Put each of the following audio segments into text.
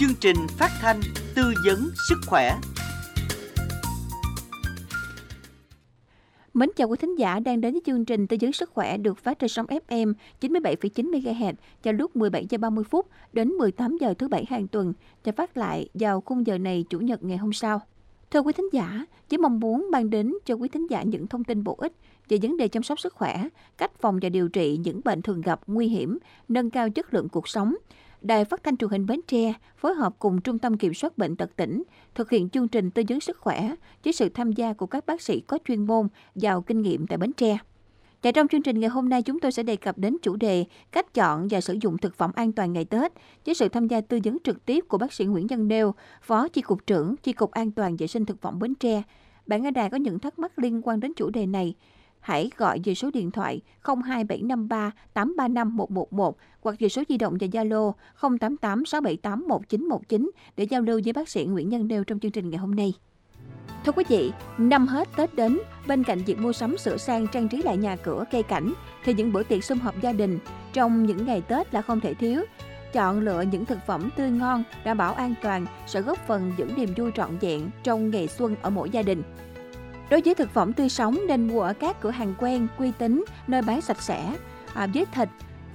chương trình phát thanh tư vấn sức khỏe. Mến chào quý thính giả đang đến với chương trình tư vấn sức khỏe được phát trên sóng FM 97,9MHz vào lúc 17h30 phút đến 18h thứ Bảy hàng tuần và phát lại vào khung giờ này Chủ nhật ngày hôm sau. Thưa quý thính giả, chỉ mong muốn mang đến cho quý thính giả những thông tin bổ ích về vấn đề chăm sóc sức khỏe, cách phòng và điều trị những bệnh thường gặp nguy hiểm, nâng cao chất lượng cuộc sống. Đài Phát thanh Truyền hình Bến Tre phối hợp cùng Trung tâm Kiểm soát Bệnh Tật tỉnh thực hiện chương trình tư vấn sức khỏe với sự tham gia của các bác sĩ có chuyên môn, giàu kinh nghiệm tại Bến Tre. Và trong chương trình ngày hôm nay, chúng tôi sẽ đề cập đến chủ đề cách chọn và sử dụng thực phẩm an toàn ngày Tết với sự tham gia tư vấn trực tiếp của bác sĩ Nguyễn Văn Nêu, Phó Chi cục trưởng Chi cục An toàn vệ sinh thực phẩm Bến Tre. Bạn nghe đài có những thắc mắc liên quan đến chủ đề này, hãy gọi về số điện thoại 02753 835 111 hoặc về số di động và Zalo 088 678 1919 để giao lưu với bác sĩ Nguyễn Văn Nêu trong chương trình ngày hôm nay. Thưa quý vị, năm hết Tết đến, bên cạnh việc mua sắm sửa sang trang trí lại nhà cửa, cây cảnh, thì những bữa tiệc sum họp gia đình trong những ngày Tết là không thể thiếu. Chọn lựa những thực phẩm tươi ngon, đảm bảo an toàn sẽ góp phần giữ niềm vui trọn vẹn trong ngày xuân ở mỗi gia đình. Đối với thực phẩm tươi sống nên mua ở các cửa hàng quen, uy tín, nơi bán sạch sẽ. Với thịt,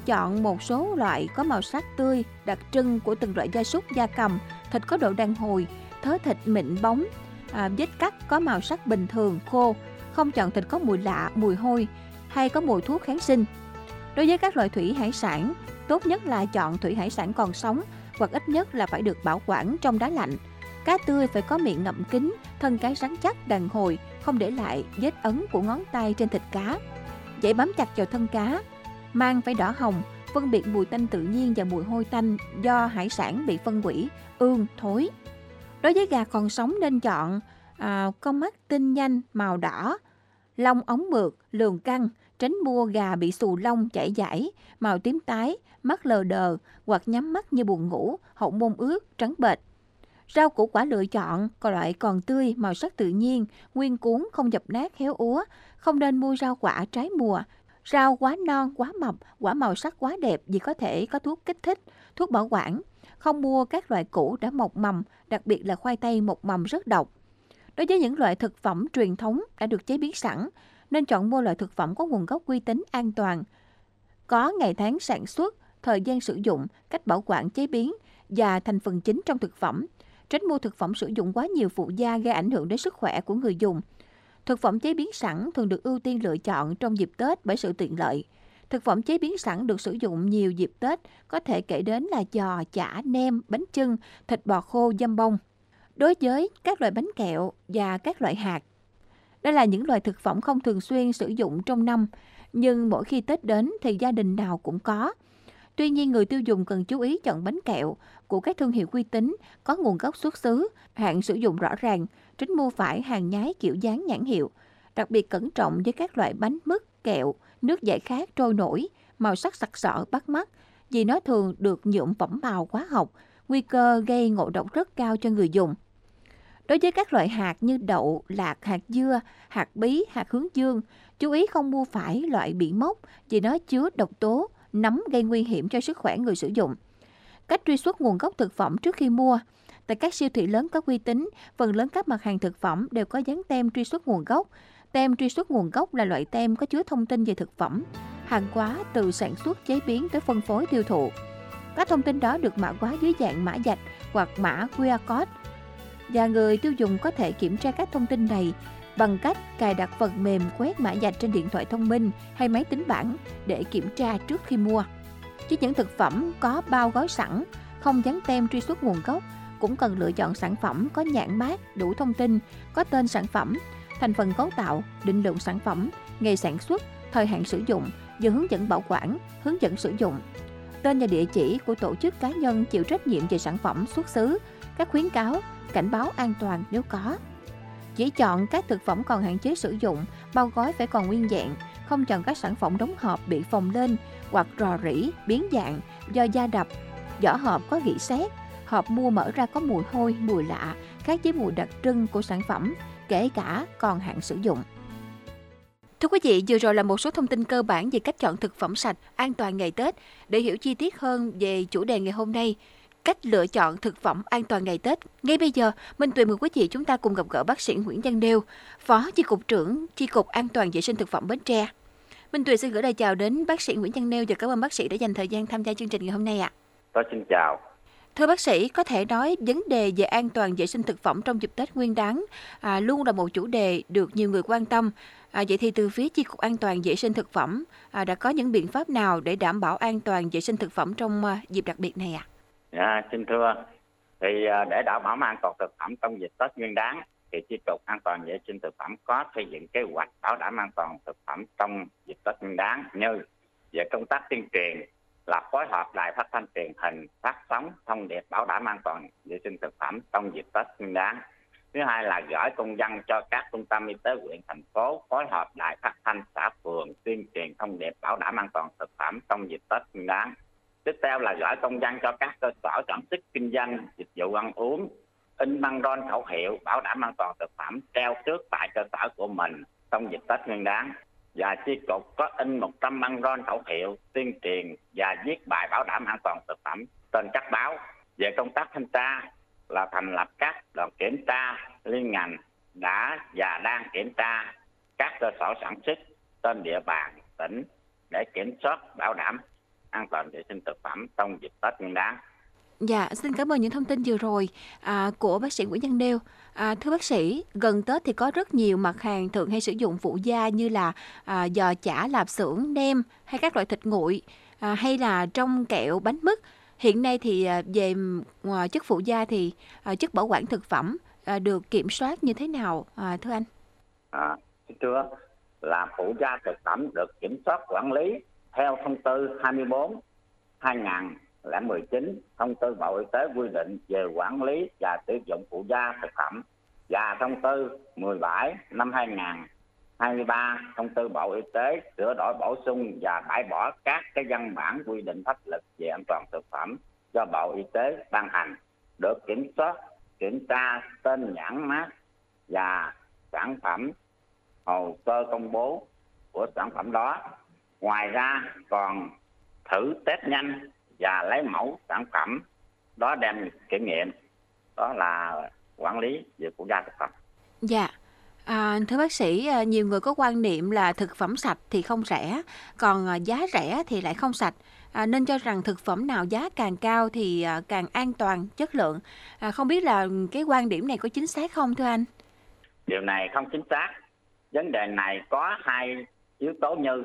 chọn một số loại có màu sắc tươi, đặc trưng của từng loại gia súc, gia cầm, thịt có độ đàn hồi, thớ thịt mịn bóng, vết cắt có màu sắc bình thường, khô, không chọn thịt có mùi lạ, mùi hôi hay có mùi thuốc kháng sinh. Đối với các loại thủy hải sản, tốt nhất là chọn thủy hải sản còn sống hoặc ít nhất là phải được bảo quản trong đá lạnh. Cá tươi phải có miệng ngậm kín, thân cá rắn chắc, đàn hồi, không để lại vết ấn của ngón tay trên thịt cá. Dãy bám chặt vào thân cá, mang phải đỏ hồng, phân biệt mùi tanh tự nhiên và mùi hôi tanh do hải sản bị phân hủy, ương, thối. Đối với gà còn sống nên chọn con mắt tinh nhanh, màu đỏ, lông ống mượt, lườn căng, tránh mua gà bị xù lông, chảy dãi, màu tím tái, mắt lờ đờ hoặc nhắm mắt như buồn ngủ, hậu môn ướt, trắng bệch. Rau củ quả lựa chọn loại còn tươi, màu sắc tự nhiên, nguyên cuống, không dập nát, héo úa. Không nên mua rau quả trái mùa, rau quá non, quá mập, quả màu sắc quá đẹp vì có thể có thuốc kích thích, thuốc bảo quản. Không mua các loại củ đã mọc mầm, đặc biệt là khoai tây mọc mầm rất độc. Đối với những loại thực phẩm truyền thống đã được chế biến sẵn, nên chọn mua loại thực phẩm có nguồn gốc uy tín, an toàn, có ngày tháng sản xuất, thời gian sử dụng, cách bảo quản chế biến và thành phần chính trong thực phẩm. Tránh mua thực phẩm sử dụng quá nhiều phụ gia gây ảnh hưởng đến sức khỏe của người dùng. Thực phẩm chế biến sẵn thường được ưu tiên lựa chọn trong dịp Tết bởi sự tiện lợi. Thực phẩm chế biến sẵn được sử dụng nhiều dịp Tết, có thể kể đến là giò, chả, nem, bánh chưng, thịt bò khô, dăm bông. Đối với các loại bánh kẹo và các loại hạt, đây là những loại thực phẩm không thường xuyên sử dụng trong năm, nhưng mỗi khi Tết đến thì gia đình nào cũng có. Tuy nhiên, người tiêu dùng cần chú ý chọn bánh kẹo của các thương hiệu uy tín, có nguồn gốc xuất xứ, hạn sử dụng rõ ràng, tránh mua phải hàng nhái kiểu dáng nhãn hiệu. Đặc biệt cẩn trọng với các loại bánh mứt, kẹo, nước giải khát trôi nổi, màu sắc sặc sỡ bắt mắt, vì nó thường được nhuộm phẩm màu hóa học, nguy cơ gây ngộ độc rất cao cho người dùng. Đối với các loại hạt như đậu, lạc, hạt dưa, hạt bí, hạt hướng dương, chú ý không mua phải loại bị mốc vì nó chứa độc tố nấm gây nguy hiểm cho sức khỏe người sử dụng. Cách truy xuất nguồn gốc thực phẩm trước khi mua. Tại các siêu thị lớn có uy tín, phần lớn các mặt hàng thực phẩm đều có dán tem truy xuất nguồn gốc. Tem truy xuất nguồn gốc là loại tem có chứa thông tin về thực phẩm, hàng hóa từ sản xuất, chế biến tới phân phối, tiêu thụ. Các thông tin đó được mã hóa dưới dạng mã vạch hoặc mã QR code. Và người tiêu dùng có thể kiểm tra các thông tin này bằng cách cài đặt phần mềm quét mã vạch trên điện thoại thông minh hay máy tính bảng để kiểm tra trước khi mua. Chứ những thực phẩm có bao gói sẵn, không dán tem truy xuất nguồn gốc, cũng cần lựa chọn sản phẩm có nhãn mác, đủ thông tin, có tên sản phẩm, thành phần cấu tạo, định lượng sản phẩm, ngày sản xuất, thời hạn sử dụng, giờ hướng dẫn bảo quản, hướng dẫn sử dụng. Tên và địa chỉ của tổ chức cá nhân chịu trách nhiệm về sản phẩm, xuất xứ, các khuyến cáo, cảnh báo an toàn nếu có. Chỉ chọn các thực phẩm còn hạn chế sử dụng, bao gói phải còn nguyên vẹn, không chọn các sản phẩm đóng hộp bị phồng lên hoặc rò rỉ, biến dạng do da đập, vỏ hộp có rỉ sét, hộp mua mở ra có mùi hôi, mùi lạ, khác với mùi đặc trưng của sản phẩm, kể cả còn hạn sử dụng. Thưa quý vị, vừa rồi là một số thông tin cơ bản về cách chọn thực phẩm sạch, an toàn ngày Tết. Để hiểu chi tiết hơn về chủ đề ngày hôm nay, cách lựa chọn thực phẩm an toàn ngày Tết. Ngay bây giờ, Minh Tuyền mời quý vị chúng ta cùng gặp gỡ bác sĩ Nguyễn Văn Nêu, Phó Chi cục trưởng Chi cục An toàn vệ sinh thực phẩm Bến Tre. Minh Tuyền xin gửi lời chào đến bác sĩ Nguyễn Văn Nêu và cảm ơn bác sĩ đã dành thời gian tham gia chương trình ngày hôm nay ạ. Tôi xin chào. Thưa bác sĩ, có thể nói vấn đề về an toàn vệ sinh thực phẩm trong dịp Tết Nguyên Đán luôn là một chủ đề được nhiều người quan tâm. Vậy thì từ phía Chi cục An toàn vệ sinh thực phẩm đã có những biện pháp nào để đảm bảo an toàn vệ sinh thực phẩm trong dịp đặc biệt này ạ? Xin thưa, thì để đảm bảo an toàn thực phẩm trong dịp Tết Nguyên Đán, thì Chi cục An toàn vệ sinh thực phẩm có xây dựng kế hoạch bảo đảm an toàn thực phẩm trong dịp Tết Nguyên Đán như về công tác tuyên truyền, là phối hợp Đài Phát thanh Truyền hình phát sóng thông điệp bảo đảm an toàn vệ sinh thực phẩm trong dịp Tết Nguyên Đán. Thứ hai là gửi công dân cho các trung tâm y tế huyện, thành phố phối hợp Đài Phát thanh xã phường tuyên truyền thông điệp bảo đảm an toàn thực phẩm trong dịp Tết Nguyên Đán. Tiếp theo là gửi công dân cho các cơ sở sản xuất kinh doanh dịch vụ ăn uống in băng rôn khẩu hiệu bảo đảm an toàn thực phẩm treo trước tại cơ sở của mình trong dịp Tết Nguyên Đán. Và Chi cục có in 100 băng rôn khẩu hiệu tuyên truyền và viết bài bảo đảm an toàn thực phẩm trên các báo. Về công tác thanh tra là thành lập các đoàn kiểm tra liên ngành đã và đang kiểm tra các cơ sở sản xuất trên địa bàn tỉnh để kiểm soát bảo đảm an toàn vệ sinh thực phẩm trong dịp Tết Nguyên Đán. Dạ, xin cảm ơn những thông tin vừa rồi của bác sĩ Nguyễn Văn Nêu. Thưa bác sĩ, gần Tết thì có rất nhiều mặt hàng thường hay sử dụng phụ gia như là giò chả, lạp xưởng, nem hay các loại thịt nguội hay là trong kẹo, bánh mứt. Hiện nay thì về chất phụ gia thì chất bảo quản thực phẩm được kiểm soát như thế nào thưa anh? Thưa, là phụ gia thực phẩm được kiểm soát quản lý theo thông tư 24/2019, thông tư Bộ Y tế quy định về quản lý và sử dụng phụ gia thực phẩm, và thông tư 17/2023, thông tư Bộ Y tế sửa đổi bổ sung và bãi bỏ các cái văn bản quy định pháp luật về an toàn thực phẩm do Bộ Y tế ban hành, được kiểm soát, kiểm tra tên nhãn mác và sản phẩm, hồ sơ công bố của sản phẩm đó. Ngoài ra còn thử test nhanh và lấy mẫu sản phẩm đó đem kiểm nghiệm. Đó là quản lý về phụ gia thực phẩm. Dạ. Thưa bác sĩ, nhiều người có quan niệm là thực phẩm sạch thì không rẻ, còn giá rẻ thì lại không sạch, nên cho rằng thực phẩm nào giá càng cao thì càng an toàn, chất lượng. Không biết là cái quan điểm này có chính xác không thưa anh? Điều này không chính xác. Vấn đề này có hai yếu tố như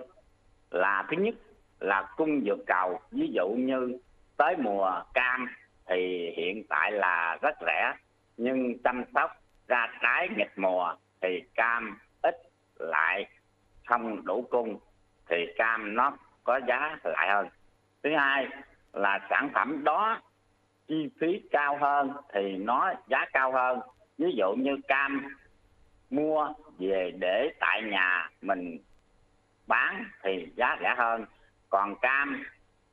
là thứ nhất là cung vượt cầu, ví dụ như tới mùa cam thì hiện tại là rất rẻ, nhưng chăm sóc ra trái nghịch mùa thì cam ít lại không đủ cung thì cam nó có giá lại hơn. Thứ hai là sản phẩm đó chi phí cao hơn thì nó giá cao hơn, ví dụ như cam mua về để tại nhà mình bán thì giá rẻ hơn, còn cam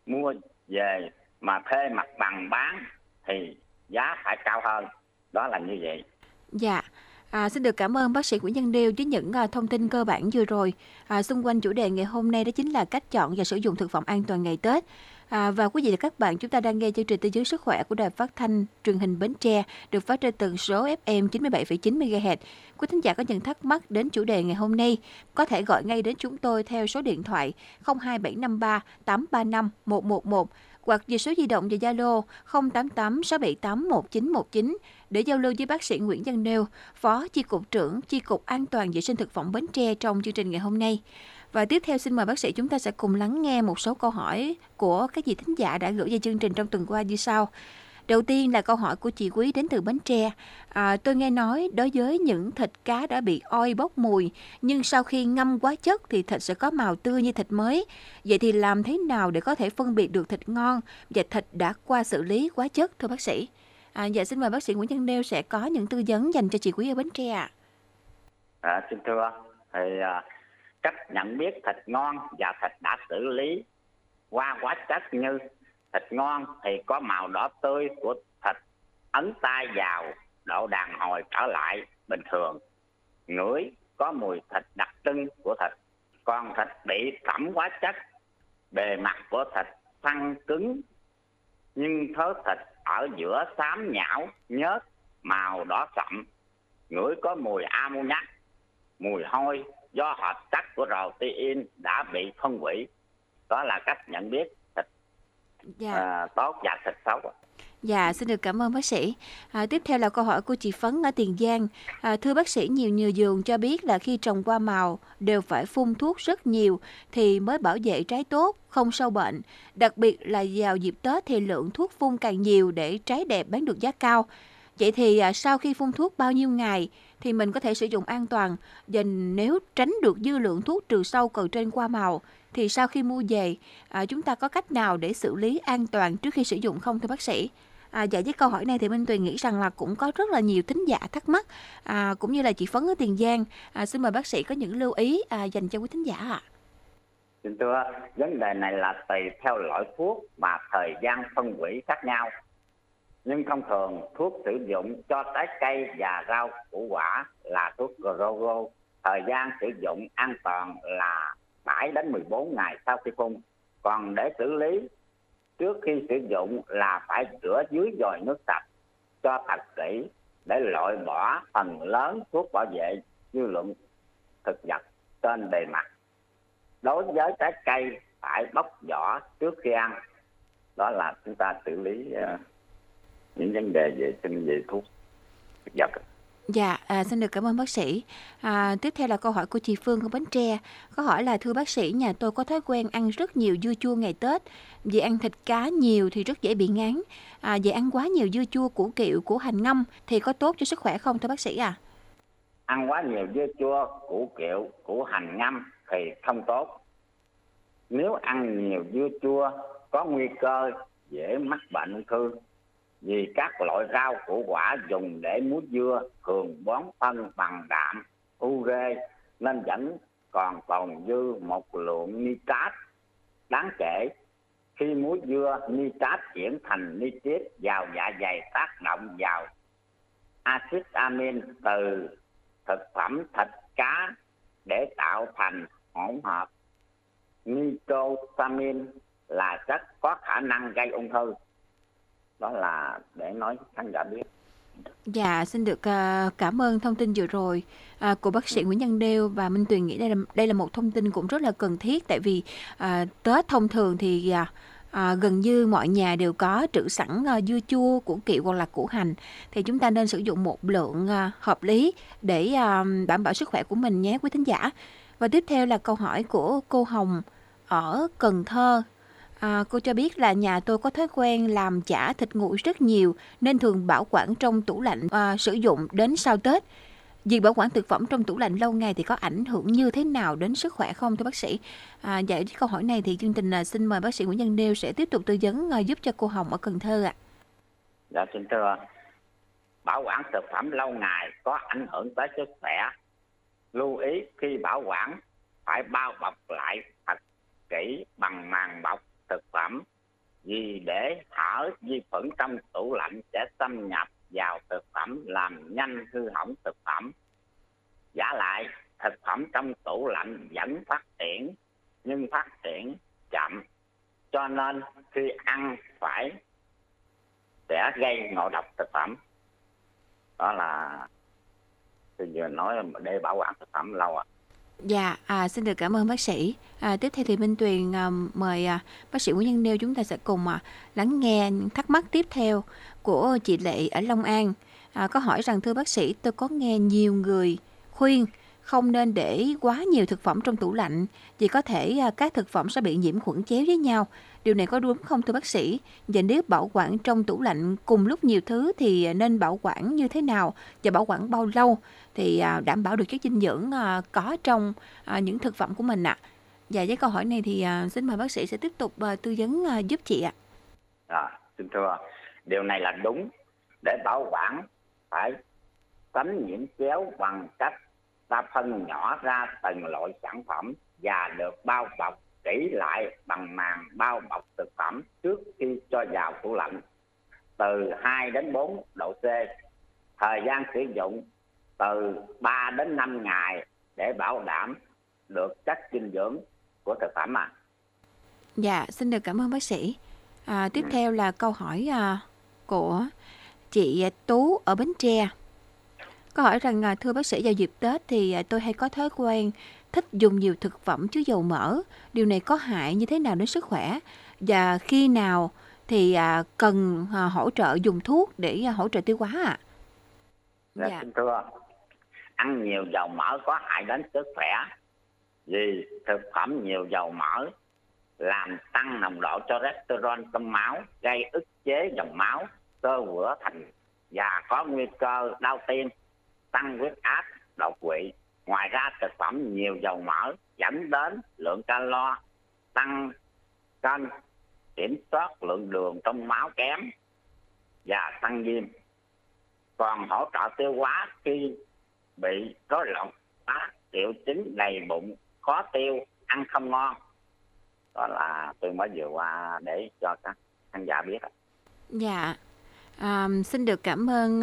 mua về mà thuê mặt bằng bán thì giá phải cao hơn. Đó là như vậy. Dạ, xin được cảm ơn bác sĩ Nguyễn Văn Nêu với những thông tin cơ bản vừa rồi xung quanh chủ đề ngày hôm nay, đó chính là cách chọn và sử dụng thực phẩm an toàn ngày Tết. Và quý vị và các bạn, chúng ta đang nghe chương trình Tư vấn sức khỏe của Đài Phát thanh Truyền hình Bến Tre, được phát trên tần số FM 97,9MHz. Quý thính giả có những thắc mắc đến chủ đề ngày hôm nay có thể gọi ngay đến chúng tôi theo số điện thoại 02753 835 111 hoặc về số di động và Zalo 0886781919 để giao lưu với bác sĩ Nguyễn Văn Nêu, Phó Chi cục trưởng Chi cục An toàn vệ sinh thực phẩm Bến Tre trong chương trình ngày hôm nay. Và tiếp theo xin mời bác sĩ chúng ta sẽ cùng lắng nghe một số câu hỏi của các vị thính giả đã gửi về chương trình trong tuần qua như sau. Đầu tiên là câu hỏi của chị Quý đến từ Bến Tre. Tôi nghe nói đối với những thịt cá đã bị oi bốc mùi, nhưng sau khi ngâm quá chất thì thịt sẽ có màu tươi như thịt mới. Vậy thì làm thế nào để có thể phân biệt được thịt ngon và thịt đã qua xử lý quá chất thưa bác sĩ? Dạ xin mời bác sĩ Nguyễn Văn Nêu sẽ có những tư vấn dành cho chị Quý ở Bến Tre ạ. Xin thưa, thì cách nhận biết thịt ngon và thịt đã xử lý qua quá chất như thịt ngon thì có màu đỏ tươi của thịt, ấn tay vào độ đàn hồi trở lại bình thường, ngửi có mùi thịt đặc trưng của thịt. Còn thịt bị tẩm quá chất, bề mặt của thịt săn cứng nhưng thớ thịt ở giữa xám nhão, nhớt, màu đỏ sậm, ngửi có mùi amoniac, mùi hôi do hợp chất của rau tiên đã bị phân hủy. Đó là cách nhận biết thịt tốt và thịt xấu. Dạ, xin được cảm ơn bác sĩ. Tiếp theo là câu hỏi của chị Phấn ở Tiền Giang. Thưa bác sĩ, nhiều nhà vườn cho biết là khi trồng hoa màu đều phải phun thuốc rất nhiều thì mới bảo vệ trái tốt, không sâu bệnh. Đặc biệt là vào dịp Tết thì lượng thuốc phun càng nhiều để trái đẹp bán được giá cao. Vậy thì sau khi phun thuốc bao nhiêu ngày thì mình có thể sử dụng an toàn? Và nếu tránh được dư lượng thuốc trừ sâu còn trên hoa màu thì sau khi mua về chúng ta có cách nào để xử lý an toàn trước khi sử dụng không thưa bác sĩ? Dạ, với câu hỏi này thì Minh Tuyền nghĩ rằng là cũng có rất là nhiều thính giả thắc mắc, cũng như là chị Phấn ở Tiền Giang. Xin mời bác sĩ có những lưu ý dành cho quý thính giả ạ. Xin thưa, vấn đề này là tùy theo loại thuốc và thời gian phân hủy khác nhau. Nhưng thông thường thuốc sử dụng cho trái cây và rau củ quả là thuốc Grogo. Thời gian sử dụng an toàn là 7 đến 14 ngày sau khi phun. Còn để xử lý trước khi sử dụng là phải rửa dưới dòi nước sạch cho thật kỹ để loại bỏ phần lớn thuốc bảo vệ dư lượng thực vật trên bề mặt. Đối với trái cây phải bóc vỏ trước khi ăn. Đó là chúng ta xử lý những vấn đề về thuốc thực vật. Dạ, xin được cảm ơn bác sĩ. Tiếp theo là câu hỏi của chị Phương ở Bến Tre. Có hỏi là thưa bác sĩ, nhà tôi có thói quen ăn rất nhiều dưa chua ngày Tết. Vì ăn thịt cá nhiều thì rất dễ bị ngán. Vì ăn quá nhiều dưa chua, củ kiệu, củ hành ngâm thì có tốt cho sức khỏe không thưa bác sĩ à? Ăn quá nhiều dưa chua, củ kiệu, củ hành ngâm thì không tốt. Nếu ăn nhiều dưa chua có nguy cơ dễ mắc bệnh ung thư. Vì các loại rau củ quả dùng để muối dưa thường bón phân bằng đạm, ure nên vẫn còn tồn dư một lượng nitrat đáng kể. Khi muối dưa, nitrat chuyển thành nitrit vào dạ dày, tác động vào axit amin từ thực phẩm thịt cá để tạo thành hỗn hợp nitrosamin là chất có khả năng gây ung thư. Đó là để nói khán giả biết. Dạ, xin được cảm ơn thông tin vừa rồi của bác sĩ Nguyễn Văn Nêu. Và Minh Tuyền nghĩ đây là một thông tin cũng rất là cần thiết. Tại vì Tết thông thường thì gần như mọi nhà đều có trữ sẵn dưa chua, củ kiệu hoặc là củ hành. Thì chúng ta nên sử dụng một lượng hợp lý để đảm bảo sức khỏe của mình nhé quý thính giả. Và tiếp theo là câu hỏi của cô Hồng ở Cần Thơ. Cô cho biết là nhà tôi có thói quen làm chả thịt nguội rất nhiều nên thường bảo quản trong tủ lạnh sử dụng đến sau Tết. Việc bảo quản thực phẩm trong tủ lạnh lâu ngày thì có ảnh hưởng như thế nào đến sức khỏe không thưa bác sĩ? Vậy câu hỏi này thì chương trình xin mời bác sĩ Nguyễn Văn Nêu sẽ tiếp tục tư vấn giúp cho cô Hồng ở Cần Thơ ạ. Dạ xin thưa, bảo quản thực phẩm lâu ngày có ảnh hưởng tới sức khỏe. Lưu ý khi bảo quản phải bao bọc lại thật kỹ bằng màng bọc thực phẩm, vì để hở vi khuẩn trong tủ lạnh sẽ xâm nhập vào thực phẩm làm nhanh hư hỏng thực phẩm. Giả lại, thực phẩm trong tủ lạnh vẫn phát triển nhưng phát triển chậm, cho nên khi ăn phải sẽ gây ngộ độc thực phẩm. Đó là tôi vừa nói để bảo quản thực phẩm lâu ạ. Dạ, xin được cảm ơn bác sĩ. Tiếp theo thì Minh Tuyền mời bác sĩ Nguyễn Văn Nêu chúng ta sẽ cùng lắng nghe những thắc mắc tiếp theo của chị Lệ ở Long An. Có hỏi rằng thưa bác sĩ, tôi có nghe nhiều người khuyên không nên để quá nhiều thực phẩm trong tủ lạnh vì có thể các thực phẩm sẽ bị nhiễm khuẩn chéo với nhau. Điều này có đúng không thưa bác sĩ? Và nếu bảo quản trong tủ lạnh cùng lúc nhiều thứ thì nên bảo quản như thế nào và bảo quản bao lâu thì đảm bảo được chất dinh dưỡng có trong những thực phẩm của mình ạ? Và với câu hỏi này thì xin mời bác sĩ sẽ tiếp tục tư vấn giúp chị ạ. Xin thưa, điều này là đúng. Để bảo quản phải tránh nhiễm chéo bằng cách ta phân nhỏ ra từng loại sản phẩm và được bao bọc kỹ lại bằng màng bao bọc thực phẩm trước khi cho vào tủ lạnh từ 2 đến 4 độ C. Thời gian sử dụng từ 3 đến 5 ngày để bảo đảm được chất dinh dưỡng của thực phẩm ạ. Dạ, xin được cảm ơn bác sĩ. Tiếp theo là câu hỏi của chị Tú ở Bến Tre. Có hỏi rằng, thưa bác sĩ, vào dịp Tết thì tôi hay có thói quen thích dùng nhiều thực phẩm chứa dầu mỡ. Điều này có hại như thế nào đến sức khỏe? Và khi nào thì cần hỗ trợ dùng thuốc để hỗ trợ tiêu hóa ạ? Dạ, xin thưa, ăn nhiều dầu mỡ có hại đến sức khỏe. Vì thực phẩm nhiều dầu mỡ làm tăng nồng độ cholesterol trong máu, gây ức chế dòng máu, cơ vữa thành và có nguy cơ đau tim, tăng huyết áp, đột quỵ. Ngoài ra, thực phẩm nhiều dầu mỡ dẫn đến lượng calo tăng cân, kiểm soát lượng đường trong máu kém và tăng viêm. Còn hỗ trợ tiêu hóa khi bị rối loạn quá, triệu chứng đầy bụng, khó tiêu, ăn không ngon. Đó là tôi mới vừa qua để cho các khán giả biết. Dạ, xin được cảm ơn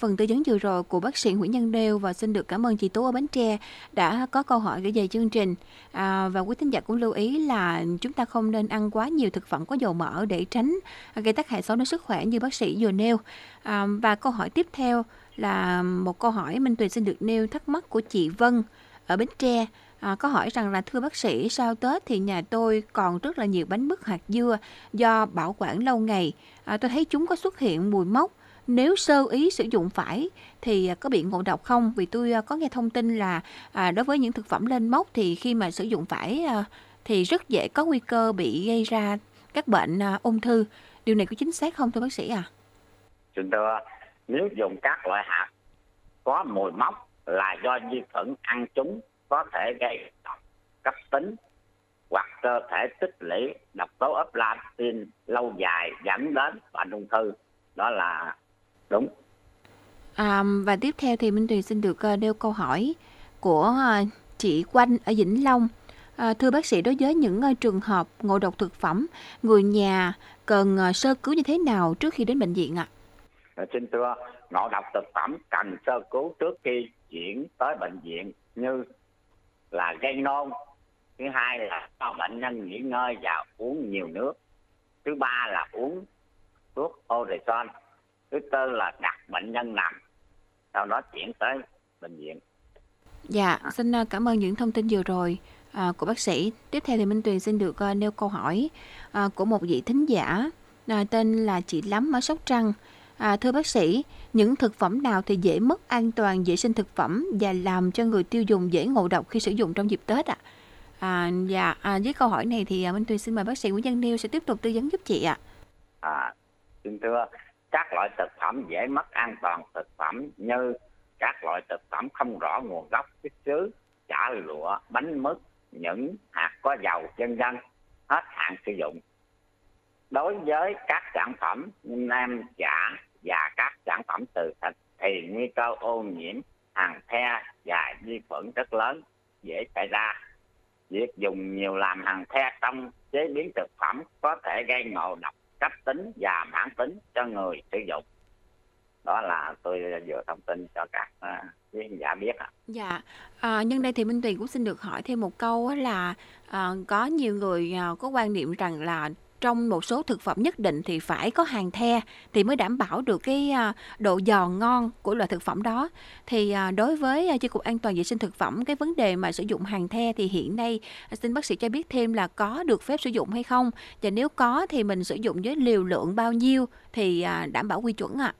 phần tư vấn vừa rồi của bác sĩ Nguyễn Văn Nêu, và xin được cảm ơn chị Tú ở Bến Tre đã có câu hỏi gửi về chương trình. Và quý thính giả cũng lưu ý là chúng ta không nên ăn quá nhiều thực phẩm có dầu mỡ để tránh gây tác hại xấu đến sức khỏe như bác sĩ vừa nêu. Và câu hỏi tiếp theo là một câu hỏi Minh Tuyền xin được nêu thắc mắc của chị Vân ở Bến Tre. Có hỏi rằng là, thưa bác sĩ, sau Tết thì nhà tôi còn rất là nhiều bánh mứt hạt dưa do bảo quản lâu ngày. Tôi thấy chúng có xuất hiện mùi mốc. Nếu sơ ý sử dụng phải thì có bị ngộ độc không? Vì tôi có nghe thông tin là đối với những thực phẩm lên mốc thì khi mà sử dụng phải thì rất dễ có nguy cơ bị gây ra các bệnh ung thư. Điều này có chính xác không thưa bác sĩ à? Chúng ta nếu dùng các loại hạt có mùi mốc là do vi khuẩn ăn chúng, có thể gây độc cấp tính hoặc cơ thể tích lũy độc tố aflatoxin lâu dài dẫn đến bệnh ung thư. Đó là đúng. Và tiếp theo thì Minh Tuyền xin được nêu câu hỏi của chị Quanh ở Vĩnh Long. Thưa bác sĩ, đối với những trường hợp ngộ độc thực phẩm, người nhà cần sơ cứu như thế nào trước khi đến bệnh viện ạ? Xin thưa, ngộ độc thực phẩm cần sơ cứu trước khi chuyển tới bệnh viện, như là gây nôn, thứ hai là cho bệnh nhân nghỉ ngơi và uống nhiều nước, thứ ba là uống thuốc Orezon, thứ tư là đặt bệnh nhân nằm, sau đó chuyển tới bệnh viện. Dạ, xin cảm ơn những thông tin vừa rồi của bác sĩ. Tiếp theo thì Minh Tuyền xin được nêu câu hỏi của một vị thính giả tên là chị Lắm ở Sóc Trăng. Thưa bác sĩ, những thực phẩm nào thì dễ mất an toàn vệ sinh thực phẩm và làm cho người tiêu dùng dễ ngộ độc khi sử dụng trong dịp Tết ạ? Với câu hỏi này thì Minh Tuyền xin mời bác sĩ Nguyễn Văn Nêu sẽ tiếp tục tư vấn giúp chị ạ. Xin thưa, các loại thực phẩm dễ mất an toàn thực phẩm như các loại thực phẩm không rõ nguồn gốc xuất xứ, chả lụa, bánh mứt, những hạt có dầu vân vân hết hạn sử dụng. Đối với các sản phẩm nem chả và các sản phẩm từ thịt thì nguy cơ ô nhiễm hàng the và vi khuẩn rất lớn dễ xảy ra. Việc dùng nhiều làm hàng the trong chế biến thực phẩm có thể gây ngộ độc cấp tính và mãn tính cho người sử dụng. Đó là tôi vừa thông tin cho các khán giả biết ạ. Dạ, nhân đây thì Minh Tuyền cũng xin được hỏi thêm một câu là có nhiều người có quan niệm rằng là trong một số thực phẩm nhất định thì phải có hàng the thì mới đảm bảo được cái độ giòn ngon của loại thực phẩm đó. Thì đối với Chi cục An toàn vệ sinh thực phẩm, cái vấn đề mà sử dụng hàng the thì hiện nay xin bác sĩ cho biết thêm là có được phép sử dụng hay không? Và nếu có thì mình sử dụng với liều lượng bao nhiêu thì đảm bảo quy chuẩn ạ?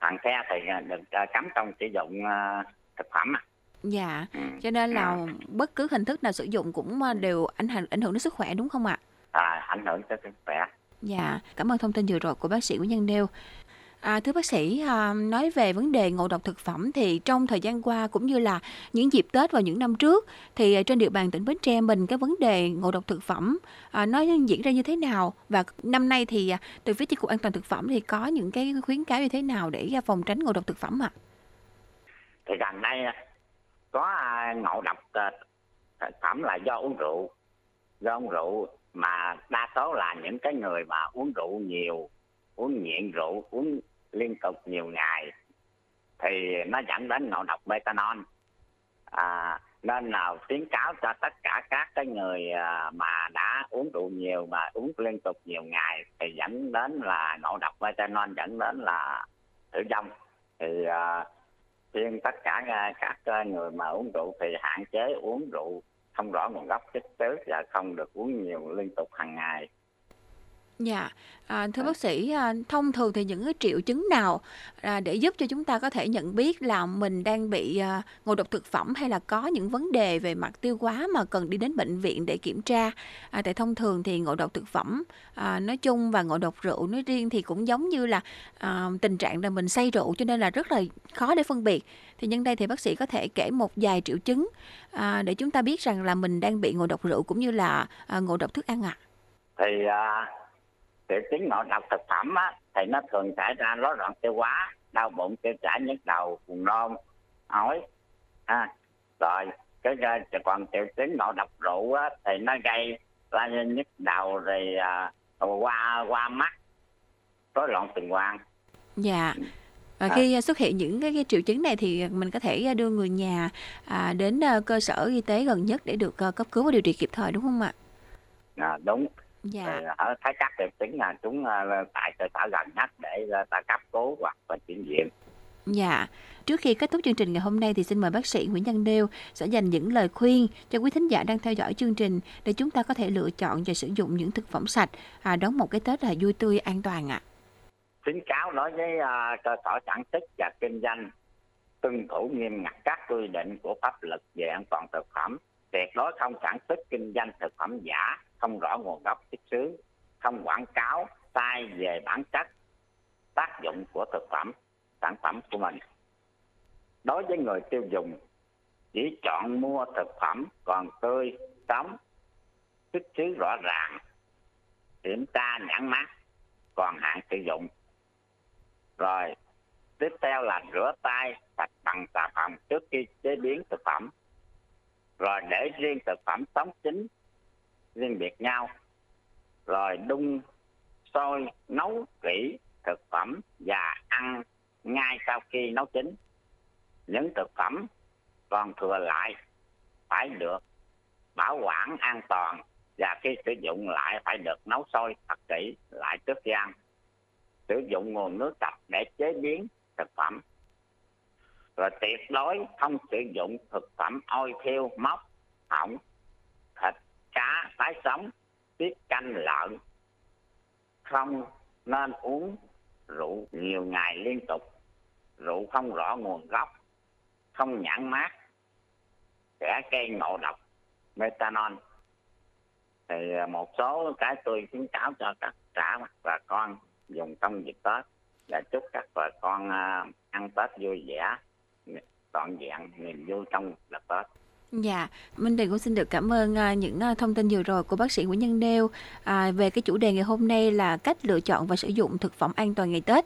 Hàng the thì được cấm trong sử dụng thực phẩm ạ. Dạ, cho nên là bất cứ hình thức nào sử dụng cũng đều ảnh hưởng đến sức khỏe đúng không ạ? Ảnh hưởng tới sức khỏe. Dạ, cảm ơn thông tin vừa rồi của bác sĩ Nguyễn Văn Nêu. Thưa bác sĩ, nói về vấn đề ngộ độc thực phẩm thì trong thời gian qua cũng như là những dịp Tết vào những năm trước thì trên địa bàn tỉnh Bến Tre mình cái vấn đề ngộ độc thực phẩm nó diễn ra như thế nào, và năm nay thì từ phía Chi cục An toàn thực phẩm thì có những cái khuyến cáo như thế nào để phòng tránh ngộ độc thực phẩm ạ? Thì gần đây có ngộ độc thực phẩm là do uống rượu. Do uống rượu mà đa số là những cái người mà uống rượu nhiều, uống nghiện rượu, uống liên tục nhiều ngày thì nó dẫn đến ngộ độc metanol. Nên là khuyến cáo cho tất cả các cái người mà đã uống uống rượu nhiều mà uống liên tục nhiều ngày thì dẫn đến là ngộ độc, cho nên dẫn đến là tử vong. Thì khuyên tất cả các người mà uống rượu thì hạn chế uống rượu không rõ nguồn gốc chất xứ và không được uống nhiều liên tục hàng ngày. Dạ, thưa bác sĩ, thông thường thì những cái triệu chứng nào để giúp cho chúng ta có thể nhận biết là mình đang bị ngộ độc thực phẩm hay là có những vấn đề về mặt tiêu hóa mà cần đi đến bệnh viện để kiểm tra? Tại thông thường thì ngộ độc thực phẩm nói chung và ngộ độc rượu nói riêng thì cũng giống như là tình trạng là mình say rượu, cho nên là rất là khó để phân biệt. Thì nhân đây thì bác sĩ có thể kể một vài triệu chứng để chúng ta biết rằng là mình đang bị ngộ độc rượu cũng như là ngộ độc thức ăn ạ. Thì triệu chứng ngộ độc thực phẩm á, thì nó thường xảy ra rối loạn tiêu hóa, đau bụng, tiêu chảy, nhức đầu, buồn nôn, ói. Rồi còn triệu chứng ngộ độc rượu á, thì nó gây ra nhức đầu rồi qua mắt, rối loạn tuần hoàn. Dạ. Và khi xuất hiện những cái triệu chứng này thì mình có thể đưa người nhà đến cơ sở y tế gần nhất để được cấp cứu và điều trị kịp thời, đúng không ạ? Đúng. Dạ. Ở thấy các triệu chứng là chúng tại cơ sở gần nhất để ta cấp cứu hoặc là chuyển viện. Dạ. Trước khi kết thúc chương trình ngày hôm nay thì xin mời bác sĩ Nguyễn Văn Nêu sẽ dành những lời khuyên cho quý thính giả đang theo dõi chương trình để chúng ta có thể lựa chọn và sử dụng những thực phẩm sạch, đón một cái Tết là vui tươi, an toàn ạ. Khuyến cáo đối với cơ sở sản xuất và kinh doanh tuân thủ nghiêm ngặt các quy định của pháp luật về an toàn thực phẩm, tuyệt đối không sản xuất kinh doanh thực phẩm giả, không rõ nguồn gốc xuất xứ, không quảng cáo sai về bản chất, tác dụng của thực phẩm, sản phẩm của mình. Đối với người tiêu dùng, chỉ chọn mua thực phẩm còn tươi, sống, xuất xứ rõ ràng, kiểm tra nhãn mác, còn hạn sử dụng. Rồi, tiếp theo là rửa tay sạch bằng xà phòng trước khi chế biến thực phẩm. Rồi để riêng thực phẩm sống chín riêng biệt nhau, rồi đun sôi nấu kỹ thực phẩm và ăn ngay sau khi nấu chín. Những thực phẩm còn thừa lại phải được bảo quản an toàn và khi sử dụng lại phải được nấu sôi thật kỹ lại trước khi ăn. Sử dụng nguồn nước sạch để chế biến thực phẩm. Rồi tuyệt đối không sử dụng thực phẩm ôi thiêu, móc, hỏng, thịt, cá, tái sống, tiết canh lợn. Không nên uống rượu nhiều ngày liên tục. Rượu không rõ nguồn gốc, không nhãn mác, sẽ gây ngộ độc methanol. Thì một số cái tôi khuyến cáo cho các cả bà con dùng trong dịp Tết và chúc các bà con ăn Tết vui vẻ, trọn vẹn, niềm vui trong dịp Tết. Dạ, Minh Đình cũng xin được cảm ơn những thông tin vừa rồi của bác sĩ Nguyễn Văn Nêu về cái chủ đề ngày hôm nay là cách lựa chọn và sử dụng thực phẩm an toàn ngày Tết.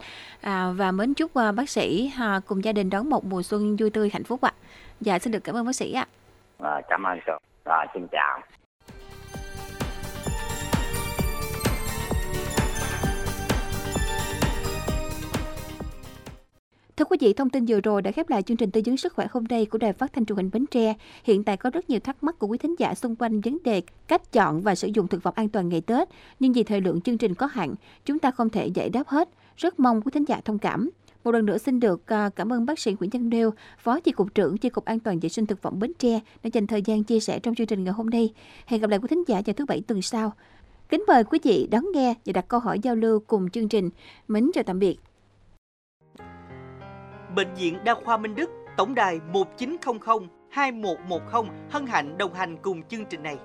Và mến chúc bác sĩ cùng gia đình đón một mùa xuân vui tươi, hạnh phúc ạ. Dạ, xin được cảm ơn bác sĩ ạ. Cảm ơn cô. Rồi, xin chào. Thưa quý vị, thông tin vừa rồi đã khép lại chương trình tư vấn sức khỏe hôm nay của Đài Phát thanh Truyền hình Bến Tre. Hiện tại có rất nhiều thắc mắc của quý thính giả xung quanh vấn đề cách chọn và sử dụng thực phẩm an toàn ngày Tết, nhưng vì thời lượng chương trình có hạn, chúng ta không thể giải đáp hết. Rất mong quý thính giả thông cảm. Một lần nữa xin được cảm ơn bác sĩ Nguyễn Văn Nêu, Phó Chi cục trưởng Chi cục An toàn vệ sinh thực phẩm Bến Tre đã dành thời gian chia sẻ trong chương trình ngày hôm nay. Hẹn gặp lại quý thính giả vào thứ Bảy tuần sau. Kính mời quý vị đón nghe và đặt câu hỏi giao lưu cùng chương trình. Mến chào tạm biệt. Bệnh viện Đa khoa Minh Đức, tổng đài 1900 2110 hân hạnh đồng hành cùng chương trình này.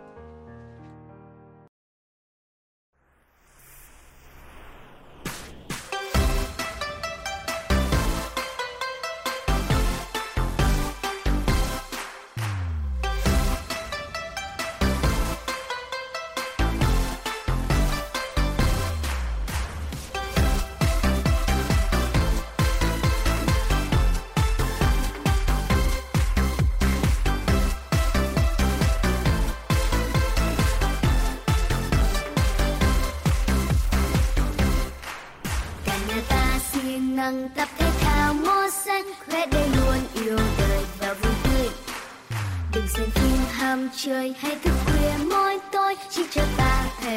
Tập thể thao màu xanh khỏe để luôn yêu đời và vui tươi. Đừng xem phim ham chơi hay thức khuya mỗi tối chỉ cho ta thèm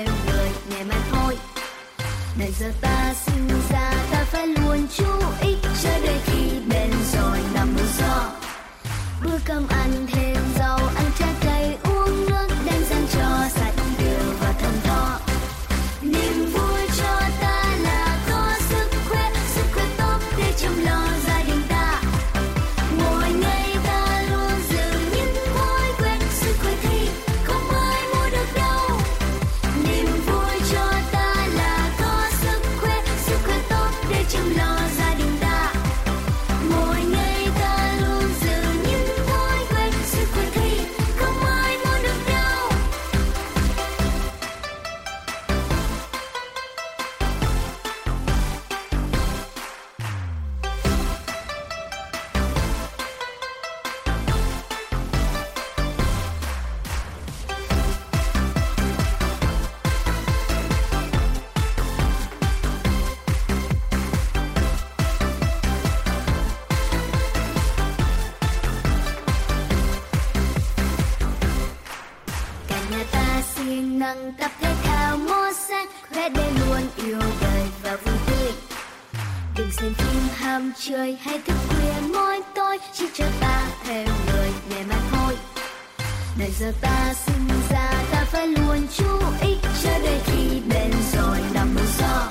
Thời giờ ta sinh ra ta phải luôn chú ý, cho đến khi đến rồi nằm mơ gió. Bữa cơm ăn thêm rau, ăn trái cây, uống nước, đem răng cho sạch đều và thơm tho. Niềm vui cho ta là có sức khỏe tốt để chăm lo gia đình ta. Mỗi ngày ta luôn giữ những thói quen sức khỏe thì không ai mua được đâu. Niềm vui cho ta là có sức khỏe tốt để chăm lo gia đình ta. Mỗi ngày ta luôn giữ những thói quen sức khỏe thì không ai mua được đâu. Cả nhà ta siêng năng tập thể thao múa sáng, khỏe để luôn yêu đời và vui tươi. Đừng xem phim ham chơi hay thức khuya mỗi tối, chỉ cho ta thêm người ngày mai thôi. Đời giờ ta sinh ra ta phải luôn chú ý, cho đến khi đến rồi nằm mơ gió.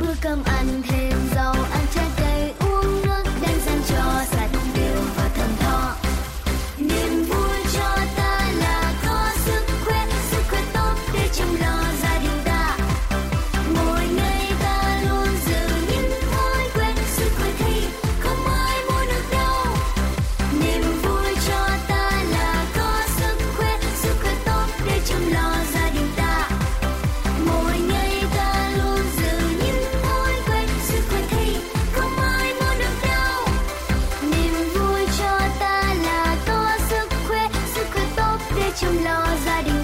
Bữa cơm ăn thêm rau, ăn trái cây, uống nước, đem răng cho sạch đều và thơm tho. Niềm vui cho ta là có sức khỏe tốt để chăm lo gia đình ta. Mỗi ngày ta luôn giữ những thói quen sức khỏe thì không ai mua được đâu. Niềm vui cho ta là có sức khỏe tốt để chăm lo gia đình ta. Mỗi ngày ta luôn giữ những thói quen sức khỏe thì không ai mua được đâu. Niềm vui cho ta là có sức khỏe tốt để chăm lo gia đình.